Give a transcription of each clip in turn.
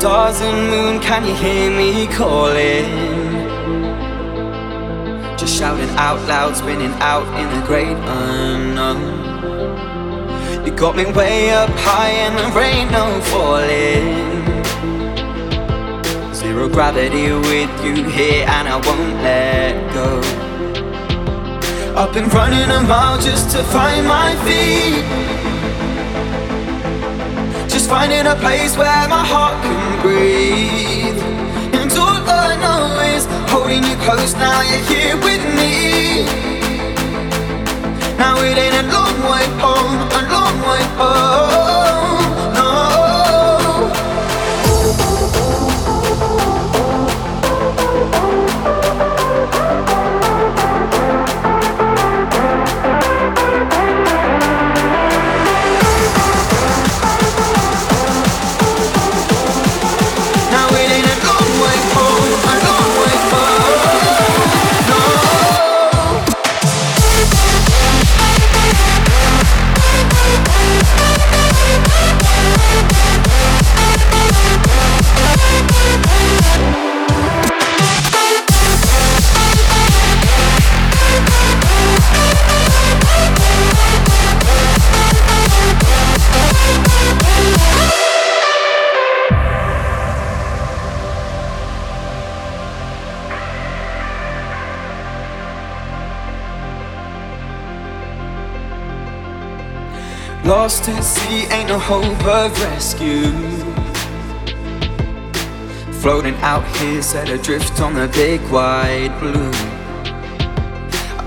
Stars and moon, can you hear me calling? Just shouting out loud, spinning out in the great unknown. You got me way up high and there ain't no falling. Zero gravity with you here and I won't let go. I've been running a mile just to find my feet, finding a place where my heart can breathe. And all I know is holding you close, now you're here with me. Now it ain't a long way home, a long way home, no. Lost at sea, ain't no hope of rescue. Floating out here, set adrift on the big wide blue.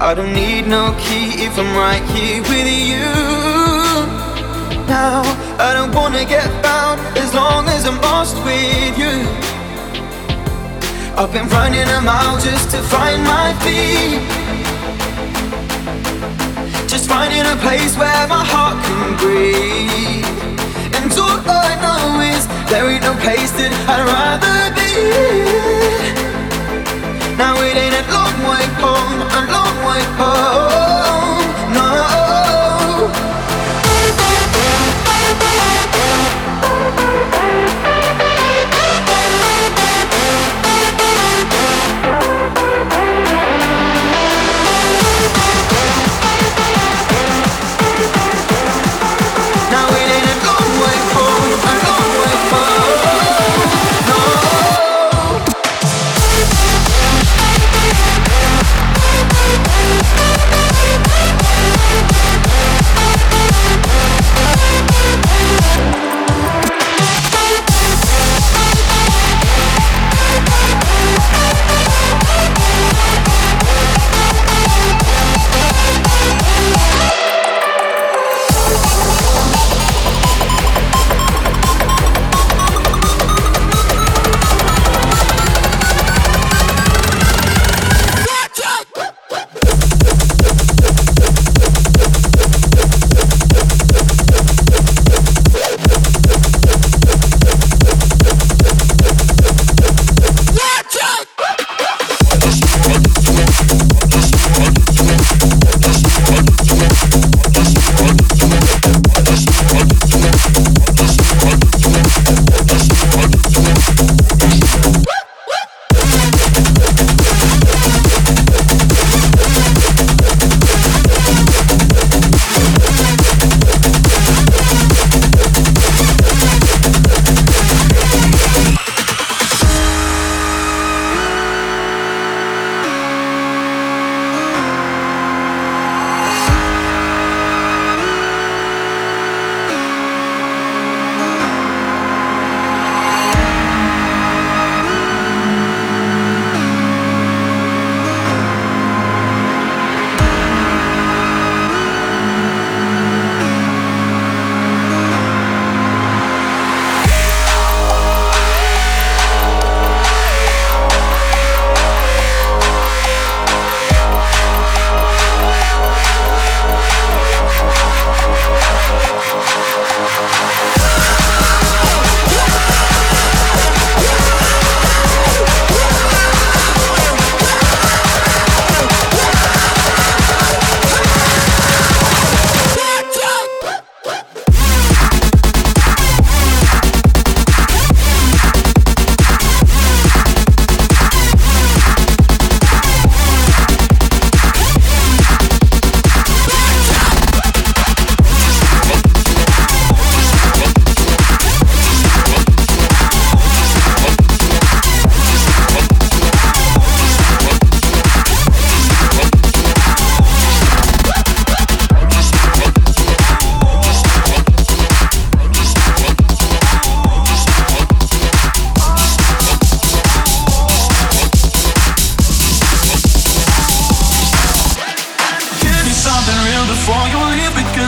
I don't need no key if I'm right here with you. Now, I don't wanna get found as long as I'm lost with you. I've been running a mile just to find my feet, just finding a place where my heart can breathe. And all I know is there ain't no place that I'd rather be. Now it ain't a long way home, a long way home, no.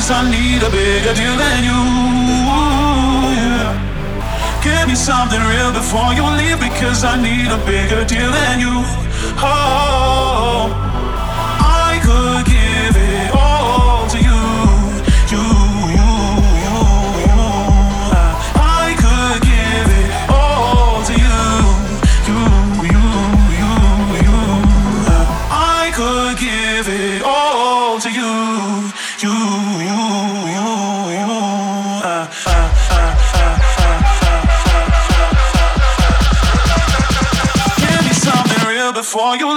Promise I need a bigger deal than you. Yeah. Give me something real before you leave, because I need a bigger deal than you. Oh, I could give it all to you. For you.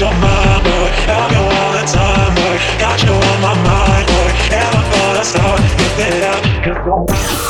Where's your mind, boy? I'm your all the time, boy. Got you on my mind, boy. Never gonna stop. Get it out, 'cause